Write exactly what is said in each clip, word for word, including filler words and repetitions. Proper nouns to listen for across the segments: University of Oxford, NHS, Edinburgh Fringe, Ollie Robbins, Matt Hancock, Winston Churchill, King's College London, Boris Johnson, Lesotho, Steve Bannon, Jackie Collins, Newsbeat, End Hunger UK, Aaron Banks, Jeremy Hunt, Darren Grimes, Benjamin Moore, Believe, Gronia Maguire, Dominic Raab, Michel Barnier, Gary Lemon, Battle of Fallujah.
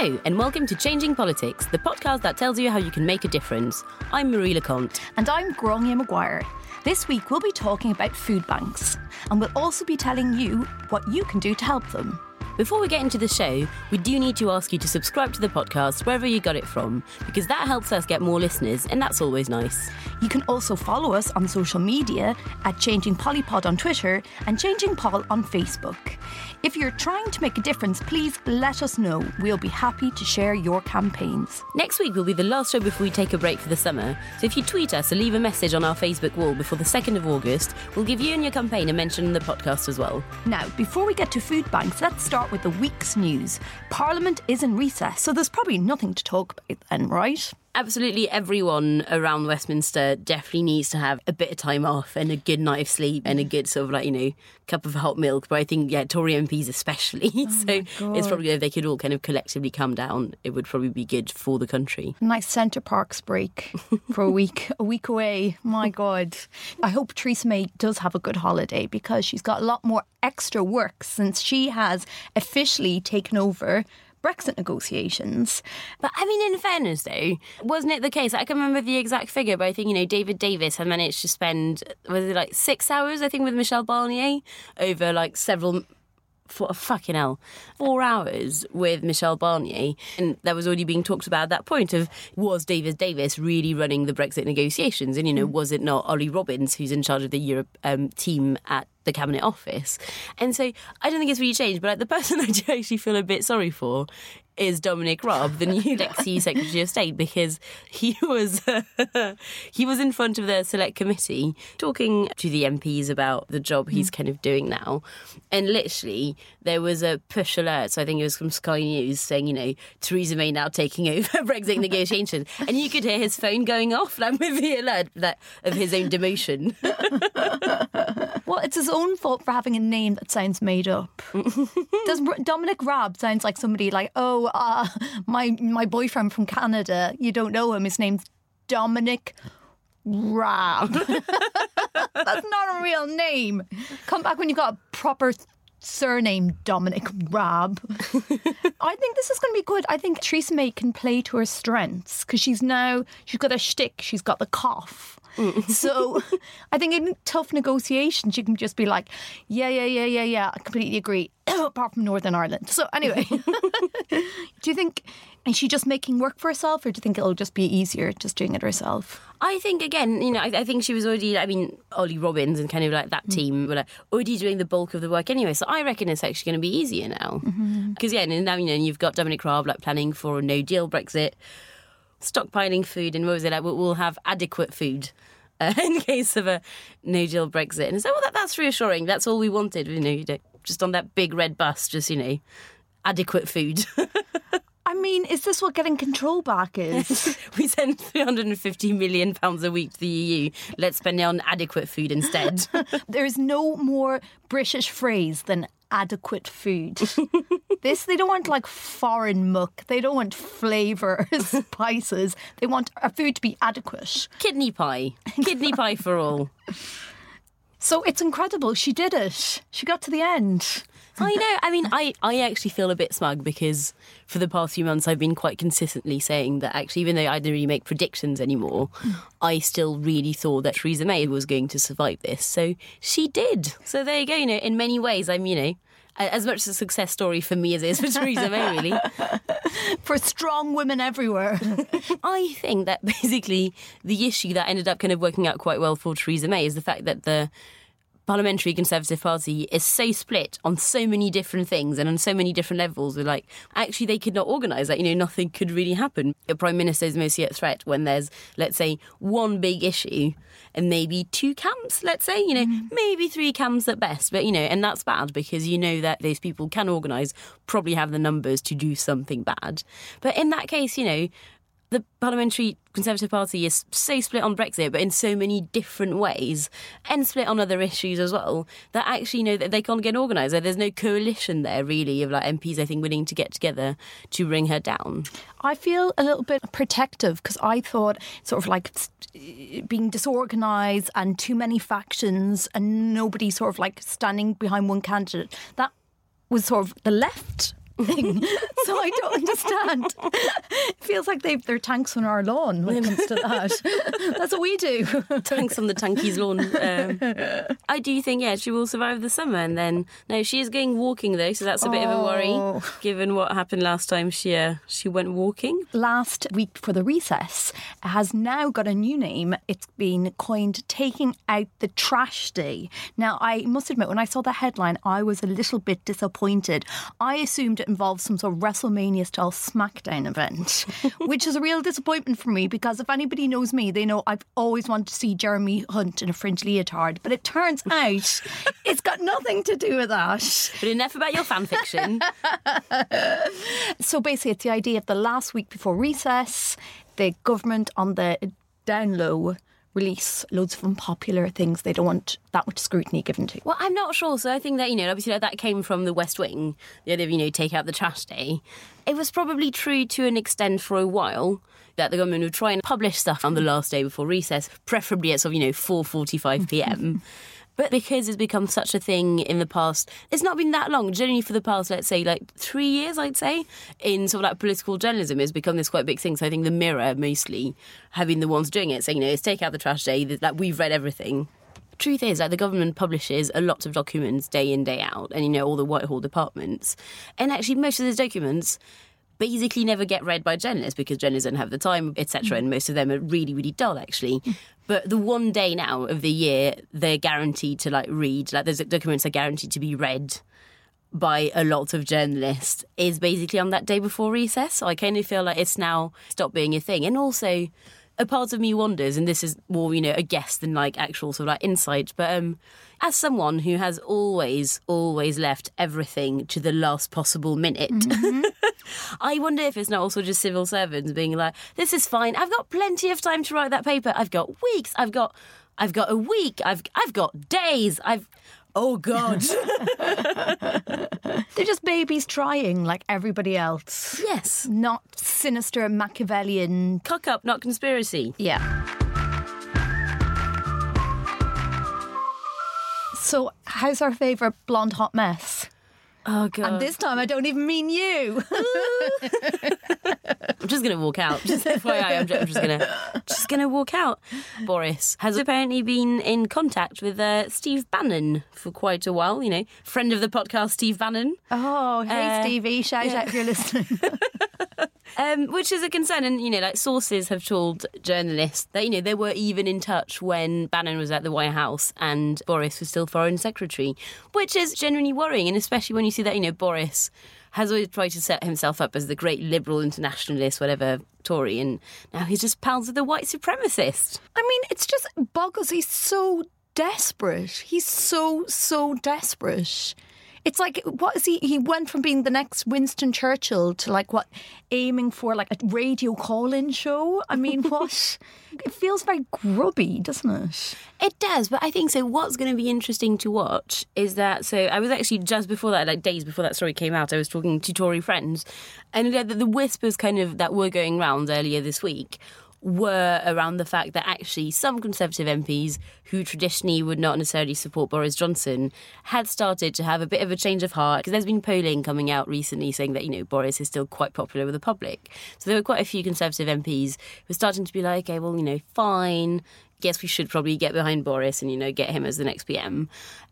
Hello and welcome to Changing Politics, the podcast that tells you how you can make a difference. I'm Marie Leconte. And I'm Gronia Maguire. This week we'll be talking about food banks, and we'll also be telling you what you can do to help them. Before we get into the show, we do need to ask you to subscribe to the podcast wherever you got it from, because that helps us get more listeners, and that's always nice. You can also follow us on social media at Changing Polypod on Twitter and ChangingPol on Facebook. If you're trying to make a difference, please let us know. We'll be happy to share your campaigns. Next week will be the last show before we take a break for the summer, so if you tweet us or leave a message on our Facebook wall before the second of August, we'll give you and your campaign a mention in the podcast as well. Now, before we get to food banks, let's start with the week's news. Parliament is in recess, so there's probably nothing to talk about then, right? Absolutely everyone around Westminster definitely needs to have a bit of time off and a good night of sleep and a good sort of like, you know, cup of hot milk. But I think, yeah, Tory M Ps especially. Oh so it's probably if they could all kind of collectively come down, it would probably be good for the country. Nice Centre Parks break for a week, a week away. My God. I hope Theresa May does have a good holiday because she's got a lot more extra work since she has officially taken over Brexit negotiations. But I mean, in fairness though, wasn't it the case? I can remember the exact figure, but I think, you know, David Davis had managed to spend, was it like six hours, I think, with Michel Barnier over like several... For fucking hell, four hours with Michel Barnier. And that was already being talked about at that point of, was David Davis really running the Brexit negotiations? And, you know, mm. was it not Ollie Robbins who's in charge of the Europe um, team at the Cabinet Office? And so I don't think it's really changed, but like, the person I do actually feel a bit sorry for is Dominic Raab, the new Deputy Secretary of State, because he was he was in front of the Select Committee talking to the M Ps about the job he's mm. kind of doing now. And literally, there was a push alert, so I think it was from Sky News, saying, you know, Theresa May now taking over Brexit negotiations. And you could hear his phone going off, like, with the alert that, of his own demotion. Well, it's his own fault for having a name that sounds made up. Does Dominic Raab sounds like somebody like, oh, Uh, my my boyfriend from Canada, you don't know him, his name's Dominic Raab. That's not a real name. Come back when you've got a proper surname, Dominic Raab. I think this is going to be good. I think Theresa May can play to her strengths because she's now, she's got a shtick, she's got the cough. Mm. So I think in tough negotiations, you can just be like, yeah, yeah, yeah, yeah, yeah, I completely agree, apart from Northern Ireland. So anyway, do you think, is she just making work for herself, or do you think it'll just be easier just doing it herself? I think, again, you know, I, I think she was already, I mean, Ollie Robbins and kind of like that mm. team were like already doing the bulk of the work anyway. So I reckon it's actually going to be easier now. Because, mm-hmm. yeah, and now, you know, you've got Dominic Raab like planning for a no-deal Brexit, stockpiling food, and what was it like? We'll have adequate food uh, in case of a no-deal Brexit. And so, well, that, that's reassuring. That's all we wanted, you know, you know, just on that big red bus, just, you know, adequate food. I mean, is this what getting control back is? We send three hundred fifty million pounds a week to the E U. Let's spend it on adequate food instead. There is no more British phrase than adequate food. This, they don't want like foreign muck. They don't want flavour, spices. They want our food to be adequate. Kidney pie. Kidney pie for all. So it's incredible. She did it. She got to the end. I know. I mean, I, I actually feel a bit smug because for the past few months I've been quite consistently saying that actually, even though I didn't really make predictions anymore, I still really thought that Theresa May was going to survive this. So she did. So there you go. You know, in many ways, I'm, you know, as much a success story for me as it is for Theresa May, really. For strong women everywhere. I think that basically the issue that ended up kind of working out quite well for Theresa May is the fact that the Parliamentary Conservative Party is so split on so many different things and on so many different levels. We're like, actually, they could not organise that. You know, nothing could really happen. The Prime Minister is mostly at threat when there's, let's say, one big issue and maybe two camps, let's say, you know, mm. maybe three camps at best. But, you know, and that's bad because you know that those people can organise, probably have the numbers to do something bad. But in that case, you know, the Parliamentary Conservative Party is so split on Brexit, but in so many different ways, and split on other issues as well, that actually, you know, that they can't get organised. There's no coalition there, really, of like M Ps, I think, willing to get together to bring her down. I feel a little bit protective because I thought sort of like being disorganised and too many factions and nobody sort of like standing behind one candidate. That was sort of the left thing. So I don't understand. It feels like they've their tanks on our lawn when it comes to that. That's what we do. Tanks on the tankies' lawn. Um, I do think, yeah, she will survive the summer, and then no, she is going walking though, so that's a bit oh. of a worry given what happened last time. She uh, she went walking last week for the recess. It has now got a new name. It's been coined "Taking Out the Trash Day." Now, I must admit, when I saw the headline, I was a little bit disappointed. I assumed it involves some sort of WrestleMania-style SmackDown event, which is a real disappointment for me because if anybody knows me, they know I've always wanted to see Jeremy Hunt in a fringe leotard. But it turns out it's got nothing to do with that. But enough about your fan fiction. So basically, it's the idea of the last week before recess, the government on the down low release loads of unpopular things. They don't want that much scrutiny given to. Well, I'm not sure. So I think that, you know, obviously that came from the West Wing, the idea of, you know, take out the trash day. It was probably true to an extent for a while that the government would try and publish stuff on the last day before recess, preferably at sort of, you know, four forty-five p.m. But because it's become such a thing in the past, it's not been that long. Generally for the past, let's say, like three years, I'd say, in sort of like political journalism, it's become this quite big thing. So I think the Mirror mostly have been the ones doing it, saying, you know, it's take out the trash day, that like, we've read everything. Truth is, like, the government publishes a lot of documents day in, day out, and, you know, all the Whitehall departments. And actually most of those documents basically never get read by journalists because journalists don't have the time, et cetera. And most of them are really, really dull, actually. But the one day now of the year, they're guaranteed to, like, read. Like, those documents are guaranteed to be read by a lot of journalists is basically on that day before recess. So I kind of feel like it's now stopped being a thing. And also, a part of me wonders, and this is more, you know, a guess than, like, actual sort of, like, insight, but um, as someone who has always, always left everything to the last possible minute, mm-hmm. I wonder if it's not also just civil servants being like, this is fine, I've got plenty of time to write that paper, I've got weeks, I've got, I've got a week, I've, I've got days, I've... Oh, God. They're just babies trying like everybody else. Yes. Not sinister Machiavellian. Cock up, not conspiracy. Yeah. So how's our favourite blonde hot mess? Oh, God. And this time I don't even mean you. I'm just going to walk out. Just F Y I, I'm just going to just going to walk out. Boris has apparently been in contact with uh, Steve Bannon for quite a while, you know, friend of the podcast, Steve Bannon. Oh, hey, uh, Stevie, shout yeah. out if you're listening. um, which is a concern. And, you know, like sources have told journalists that, you know, they were even in touch when Bannon was at the White House and Boris was still Foreign Secretary, which is genuinely worrying, and especially when you see that, you know, Boris has always tried to set himself up as the great liberal internationalist, whatever, Tory, and now he's just pals with the white supremacist. I mean, it's just boggles. He's so desperate. He's so, so desperate. It's like, what is he? He went from being the next Winston Churchill to, like, what, aiming for, like, a radio call-in show? I mean, what? It feels very grubby, doesn't it? It does, but I think, so what's going to be interesting to watch is that, so I was actually, just before that, like, days before that story came out, I was talking to Tory friends, and the, the whispers kind of that were going round earlier this week were around the fact that actually some Conservative M Ps who traditionally would not necessarily support Boris Johnson had started to have a bit of a change of heart, because there's been polling coming out recently saying that, you know, Boris is still quite popular with the public. So there were quite a few Conservative M Ps who were starting to be like, okay, well, you know, fine, guess we should probably get behind Boris and, you know, get him as the next P M.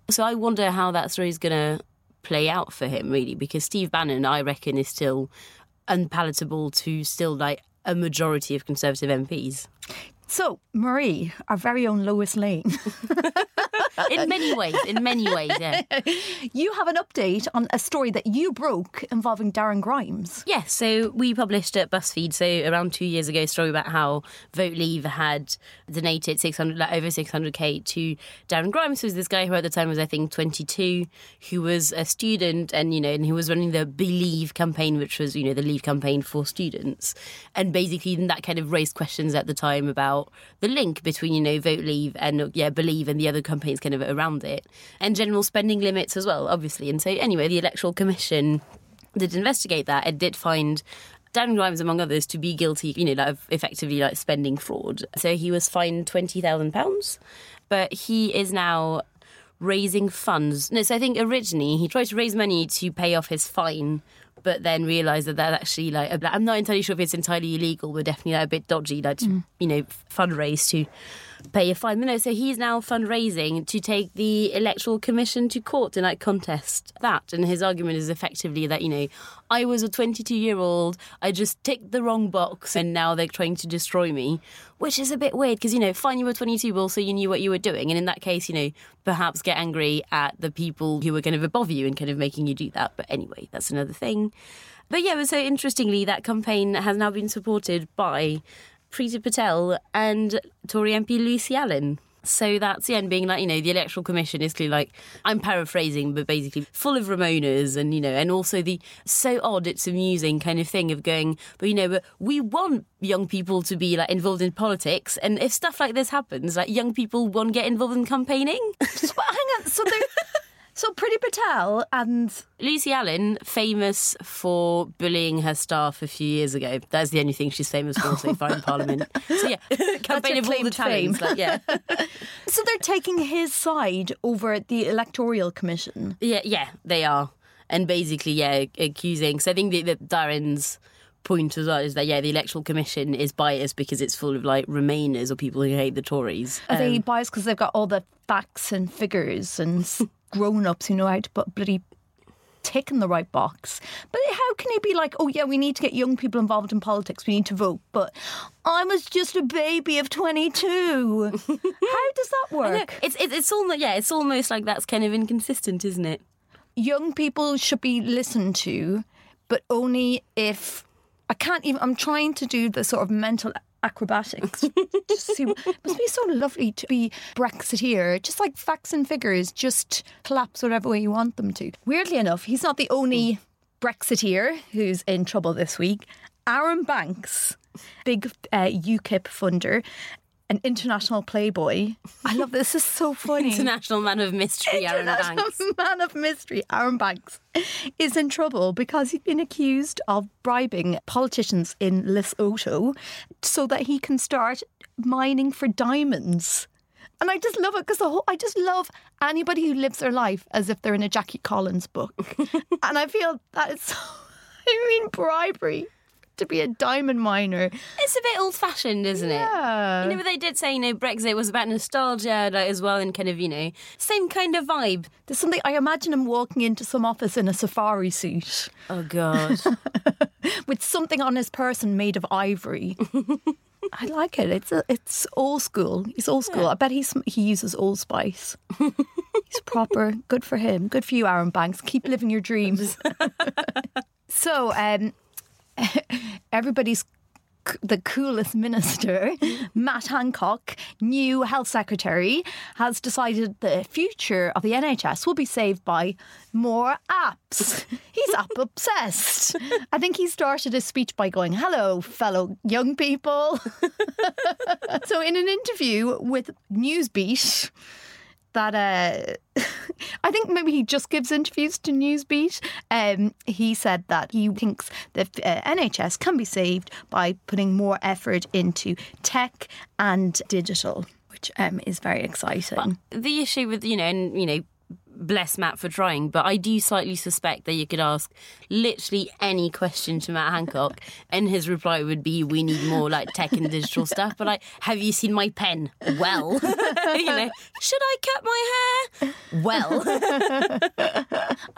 So I wonder how that story is going to play out for him, really, because Steve Bannon, I reckon, is still unpalatable to still, like, a majority of Conservative M Ps. So, Marie, our very own Lois Lane. In many ways, in many ways, yeah. You have an update on a story that you broke involving Darren Grimes. Yes, so we published at BuzzFeed, so around two years ago, a story about how Vote Leave had donated six hundred, like over six hundred k to Darren Grimes, who was this guy who at the time was, I think, twenty-two, who was a student and, you know, and he was running the Believe campaign, which was, you know, the Leave campaign for students. And basically that kind of raised questions at the time about the link between, you know, Vote Leave and, yeah, Believe and the other campaigns kind of around it, and general spending limits as well, obviously. And so anyway, the Electoral Commission did investigate that and did find Darren Grimes, among others, to be guilty, you know, of effectively like spending fraud. So he was fined twenty thousand pounds, but he is now raising funds. No, so I think originally he tried to raise money to pay off his fine, but then realised that that actually, like, I'm not entirely sure if it's entirely illegal, but definitely like, a bit dodgy, like, mm. to, you know, fundraise to pay a fine. But no, so he's now fundraising to take the Electoral Commission to court and, like, contest that. And his argument is effectively that, you know, I was a twenty-two-year-old, I just ticked the wrong box, and now they're trying to destroy me, which is a bit weird because, you know, fine, you were twenty-two, but also you knew what you were doing. And in that case, you know, perhaps get angry at the people who were kind of above you and kind of making you do that. But anyway, that's another thing. But yeah, so interestingly, that campaign has now been supported by Preeti Patel and Tory M P Lucy Allen. So that's, yeah, and being like, you know, the Electoral Commission is clearly like, I'm paraphrasing, but basically full of Ramonas and, you know, and also the so odd it's amusing kind of thing of going, but, you know, but we want young people to be like involved in politics, and if stuff like this happens, like young people won't get involved in campaigning. Just, well, hang on, so they're... So Preeti Patel and Lucy Allen, famous for bullying her staff a few years ago. That's the only thing she's famous for so far in Parliament. So yeah, campaign of all the times. Like, yeah. So they're taking his side over the Electoral Commission. Yeah, yeah, they are, and basically, yeah, accusing. So I think that Darren's point as well is that, yeah, the Electoral Commission is biased because it's full of like Remainers or people who hate the Tories. Are um, they biased because they've got all the facts and figures and grown-ups who know how to put bloody tick in the right box? But how can he be like, oh yeah, we need to get young people involved in politics, we need to vote, but I was just a baby of twenty-two. How does that work? It's, it's, it's almost, yeah, it's almost like that's kind of inconsistent, isn't it? Young people should be listened to, but only if... I can't even... I'm trying to do the sort of mental acrobatics. Just see, it must be so lovely to be Brexiteer. Just like facts and figures, just collapse whatever way you want them to. Weirdly enough, he's not the only Brexiteer who's in trouble this week. Aaron Banks, big uh, U KIP funder, an international playboy. I love this. This is so funny. International man of mystery, Aaron Banks. International man of mystery, Aaron Banks, is in trouble because he's been accused of bribing politicians in Lesotho so that he can start mining for diamonds. And I just love it because the whole, I just love anybody who lives their life as if they're in a Jackie Collins book. And I feel that is so, I mean, bribery to be a diamond miner. It's a bit old-fashioned, isn't yeah. it? You know, but they did say, you know, Brexit was about nostalgia, like, as well, and kind of, you know, same kind of vibe. There's something, I imagine him walking into some office in a safari suit. Oh, God. With something on his person made of ivory. I like it. It's a, it's old school. He's old school. Yeah. I bet he's, he uses Allspice. He's proper. Good for him. Good for you, Aaron Banks. Keep living your dreams. So, um... everybody's c- the coolest minister, Matt Hancock, new health secretary, has decided the future of the N H S will be saved by more apps. He's app obsessed. I think he started his speech by going, hello, fellow young people. So in an interview with Newsbeat, that uh, I think maybe he just gives interviews to Newsbeat. Um, he said that he thinks the uh, N H S can be saved by putting more effort into tech and digital, which um, is very exciting. But the issue with, you know, and, you know, bless Matt for trying, but I do slightly suspect that you could ask literally any question to Matt Hancock and his reply would be, we need more like tech and digital stuff. But like, have you seen my pen? Well, you know, should I cut my hair? Well,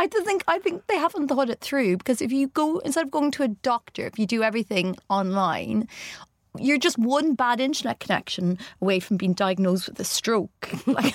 I do think I think they haven't thought it through, because if you go, instead of going to a doctor, if you do everything online, you're just one bad internet connection away from being diagnosed with a stroke. Like,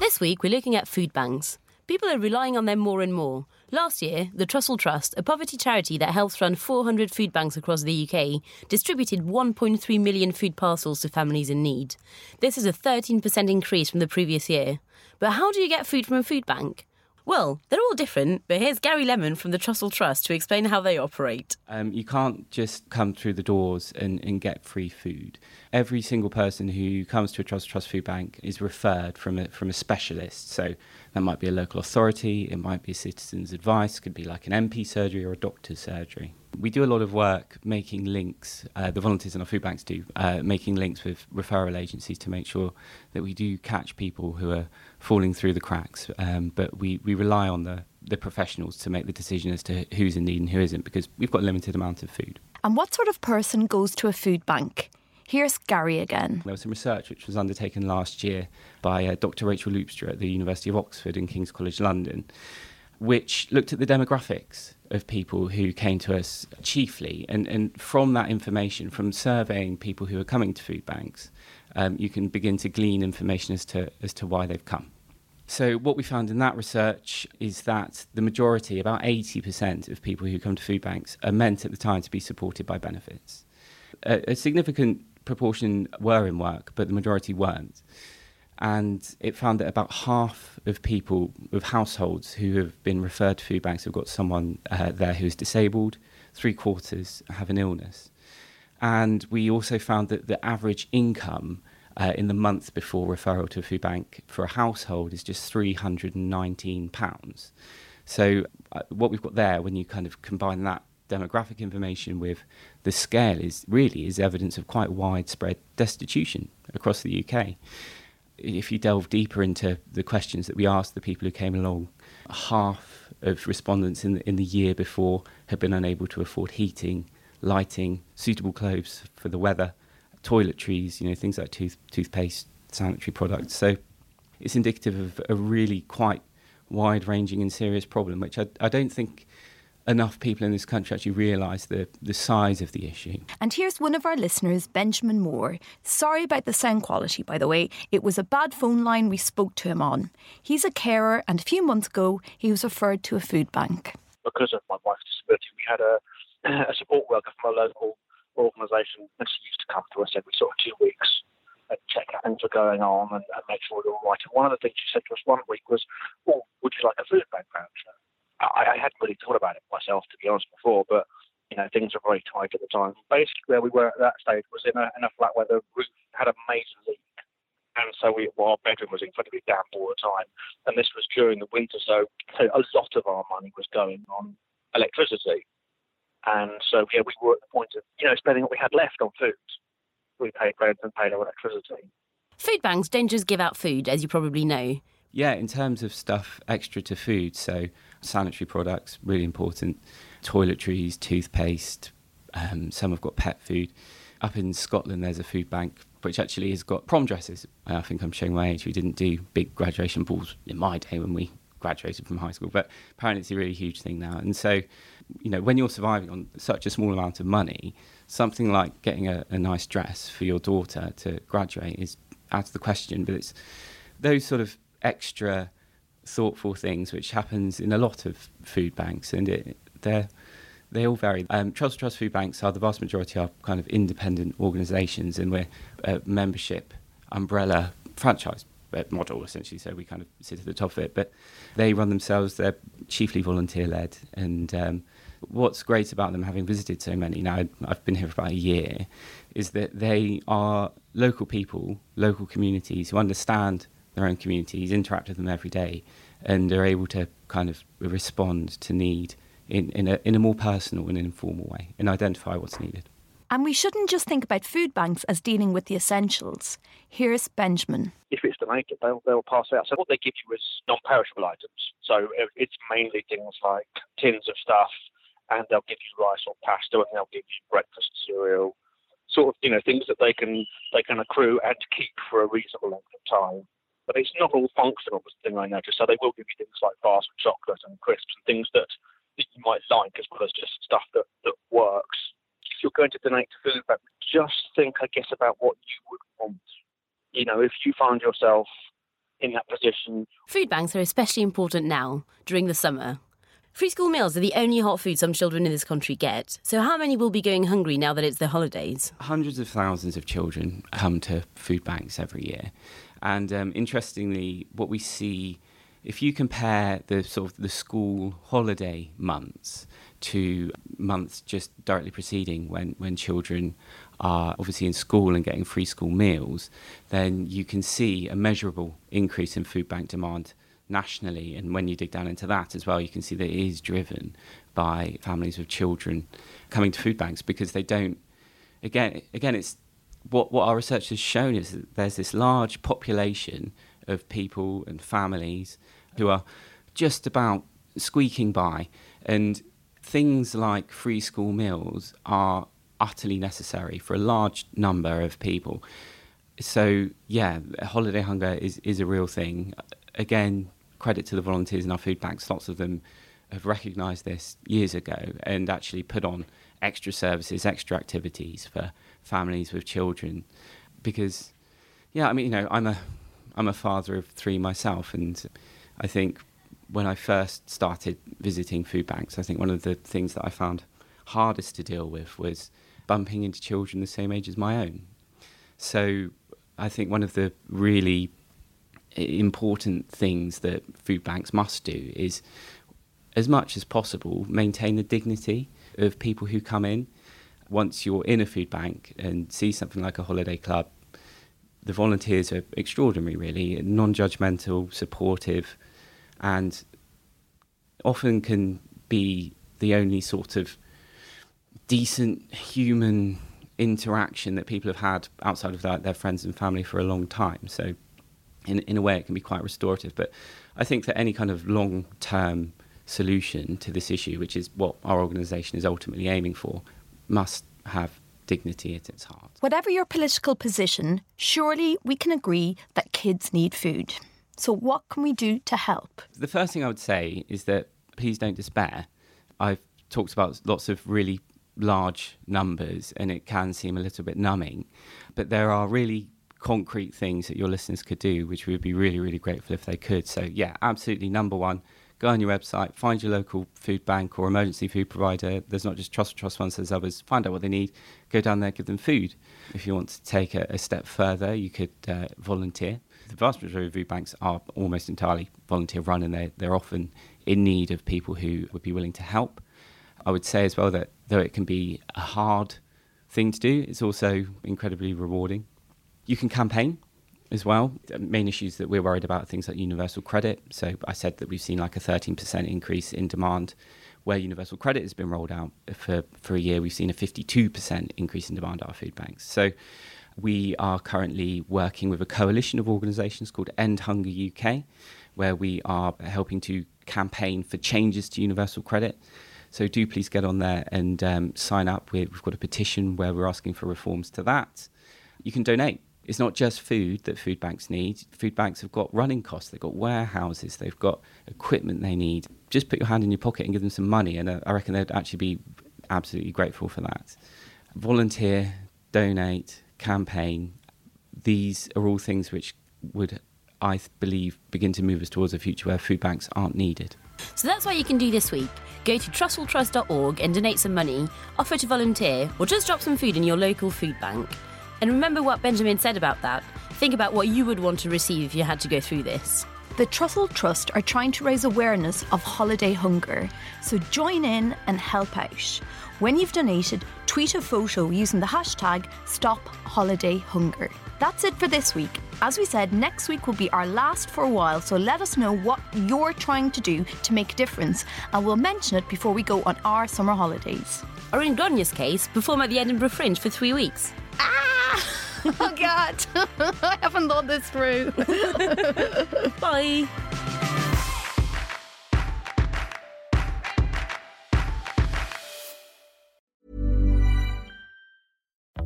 This week, we're looking at food banks. People are relying on them more and more. Last year, the Trussell Trust, a poverty charity that helps run four hundred food banks across the U K, distributed one point three million food parcels to families in need. This is a thirteen percent increase from the previous year. But how do you get food from a food bank? Well, they're all different, but here's Gary Lemon from the Trussell Trust to explain how they operate. Um, you can't just come through the doors and, and get free food. Every single person who comes to a Trussell Trust food bank is referred from a, from a specialist. So that might be a local authority, it might be a citizen's advice, could be like an M P surgery or a doctor's surgery. We do a lot of work making links, uh, the volunteers in our food banks do, uh, making links with referral agencies to make sure that we do catch people who are falling through the cracks. Um, but we, we rely on the, the professionals to make the decision as to who's in need and who isn't, because we've got a limited amount of food. And what sort of person goes to a food bank? Here's Gary again. There was some research which was undertaken last year by uh, Doctor Rachel Loopstra at the University of Oxford and King's College London, which looked at the demographics of people who came to us chiefly. And, and from that information, from surveying people who are coming to food banks, um, you can begin to glean information as to as to why they've come. So what we found in that research is that the majority, about eighty percent of people who come to food banks are meant at the time to be supported by benefits. A, a significant proportion were in work, but the majority weren't. And it found that about half of people, of households who have been referred to food banks have got someone uh, there who is disabled, three quarters have an illness. And we also found that the average income uh, in the month before referral to a food bank for a household is just three hundred nineteen pounds. So uh, what we've got there, when you kind of combine that demographic information with the scale, is really is evidence of quite widespread destitution across the U K. If you delve deeper into the questions that we asked the people who came along, half of respondents in the, in the year before had been unable to afford heating, lighting, suitable clothes for the weather, toiletries, you know, things like tooth, toothpaste, sanitary products. So it's indicative of a really quite wide-ranging and serious problem, which I, I don't think enough people in this country actually realise the, the size of the issue. And here's one of our listeners, Benjamin Moore. Sorry about the sound quality, by the way. It was a bad phone line we spoke to him on. He's a carer, and a few months ago, he was referred to a food bank. Because of my wife's disability, we had a, a support worker from a local organisation, and she used to come to us every sort of two weeks and check out things were going on and, and make sure we were all right. And one of the things she said to us one week was, "Oh, would you like a food bank voucher?" I, I hadn't really thought about it myself, to be honest, before, but you know, things were very tight at the time. Basically, where we were at that stage was in a, in a flat where the roof had a major leak, and so we, well, our bedroom was incredibly damp all the time. And this was during the winter, so so a lot of our money was going on electricity, and so yeah, we were at the point of you know spending what we had left on food. We paid rent and paid our electricity. Food banks don't just give out food, as you probably know. Yeah, in terms of stuff extra to food, so sanitary products, really important, toiletries, toothpaste, um, some have got pet food. Up in Scotland, there's a food bank which actually has got prom dresses. I think I'm showing my age. We didn't do big graduation balls in my day when we graduated from high school, but apparently it's a really huge thing now. And so, you know, when you're surviving on such a small amount of money, something like getting a, a nice dress for your daughter to graduate is out of the question. But it's those sort of extra thoughtful things which happens in a lot of food banks, and it, they're they all vary. Um, Trussell Trust food banks are, the vast majority are kind of independent organisations, and we're a membership umbrella franchise model essentially, so we kind of sit at the top of it, but they run themselves. They're chiefly volunteer led, and um, what's great about them, having visited so many now, I've been here for about a year, is that they are local people, local communities who understand their own communities, interact with them every day, and are able to kind of respond to need in, in a in a more personal and informal way, and identify what's needed. And we shouldn't just think about food banks as dealing with the essentials. Here's Benjamin. If it's donated, they'll, they'll pass out. So what they give you is non-perishable items. So it's mainly things like tins of stuff, and they'll give you rice or pasta, and they'll give you breakfast cereal, sort of, you know, things that they can they can accrue and keep for a reasonable length of time. But it's not all functional, was the thing I noticed. So they will give you things like bars of chocolate and crisps and things that, that you might like, as well as just stuff that, that works. If you're going to donate to food bank, just think, I guess, about what you would want. You know, if you find yourself in that position. Food banks are especially important now, during the summer. Free school meals are the only hot food some children in this country get. So how many will be going hungry now that it's the holidays? Hundreds of thousands of children come to food banks every year. And um, interestingly, what we see, if you compare the sort of the school holiday months to months just directly preceding when, when children are obviously in school and getting free school meals, then you can see a measurable increase in food bank demand nationally. And when you dig down into that as well, you can see that it is driven by families with children coming to food banks, because they don't, again, again, it's what, what our research has shown is that there's this large population of people and families who are just about squeaking by, and things like free school meals are utterly necessary for a large number of people. So yeah, holiday hunger is, is a real thing. Again, credit to the volunteers in our food banks. Lots of them have recognised this years ago and actually put on extra services, extra activities for families with children. Because, yeah, I mean, you know, I'm a I'm a father of three myself, and I think when I first started visiting food banks, I think one of the things that I found hardest to deal with was bumping into children the same age as my own. So I think one of the really important things that food banks must do is, as much as possible, maintain the dignity of people who come in. Once you're in a food bank and see something like a holiday club, the volunteers are extraordinary, really, non-judgmental, supportive, and often can be the only sort of decent human interaction that people have had outside of their, their friends and family for a long time. So in, in a way, it can be quite restorative. But I think that any kind of long-term solution to this issue, which is what our organisation is ultimately aiming for, must have dignity at its heart. Whatever your political position, surely we can agree that kids need food. So what can we do to help? The first thing I would say is that please don't despair. I've talked about lots of really large numbers, and it can seem a little bit numbing. But there are really concrete things that your listeners could do, which we would be really, really grateful if they could. So yeah, absolutely, number one, go on your website, find your local food bank or emergency food provider. There's not just Trussell Trust ones, there's others. Find out what they need, go down there, give them food. If you want to take a, a step further, you could uh, volunteer. The vast majority of food banks are almost entirely volunteer run, and they're, they're often in need of people who would be willing to help. I would say as well that though it can be a hard thing to do, it's also incredibly rewarding. You can campaign as well. The main issues that we're worried about are things like universal credit. So I said that we've seen like a thirteen percent increase in demand where universal credit has been rolled out for, for a year. We've seen a fifty-two percent increase in demand at our food banks. So we are currently working with a coalition of organisations called End Hunger U K, where we are helping to campaign for changes to universal credit. So do please get on there and um, sign up. We've got a petition where we're asking for reforms to that. You can donate. It's not just food that food banks need. Food banks have got running costs, they've got warehouses, they've got equipment they need. Just put your hand in your pocket and give them some money, and uh, I reckon they'd actually be absolutely grateful for that. Volunteer, donate, campaign. These are all things which would, I believe, begin to move us towards a future where food banks aren't needed. So that's what you can do this week. Go to trussell trust dot org and donate some money, offer to volunteer, or just drop some food in your local food bank. And remember what Benjamin said about that. Think about what you would want to receive if you had to go through this. The Trussell Trust are trying to raise awareness of holiday hunger, so join in and help out. When you've donated, tweet a photo using the hashtag StopHolidayHunger. That's it for this week. As we said, next week will be our last for a while, so let us know what you're trying to do to make a difference, and we'll mention it before we go on our summer holidays. Or in Gronia's case, perform at the Edinburgh Fringe for three weeks. Ah! Oh, God. I haven't thought this through. Bye.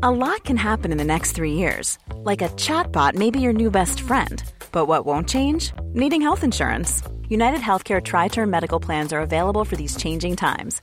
A lot can happen in the next three years. Like a chatbot may be your new best friend. But what won't change? Needing health insurance. United Healthcare Tri-Term Medical Plans are available for these changing times.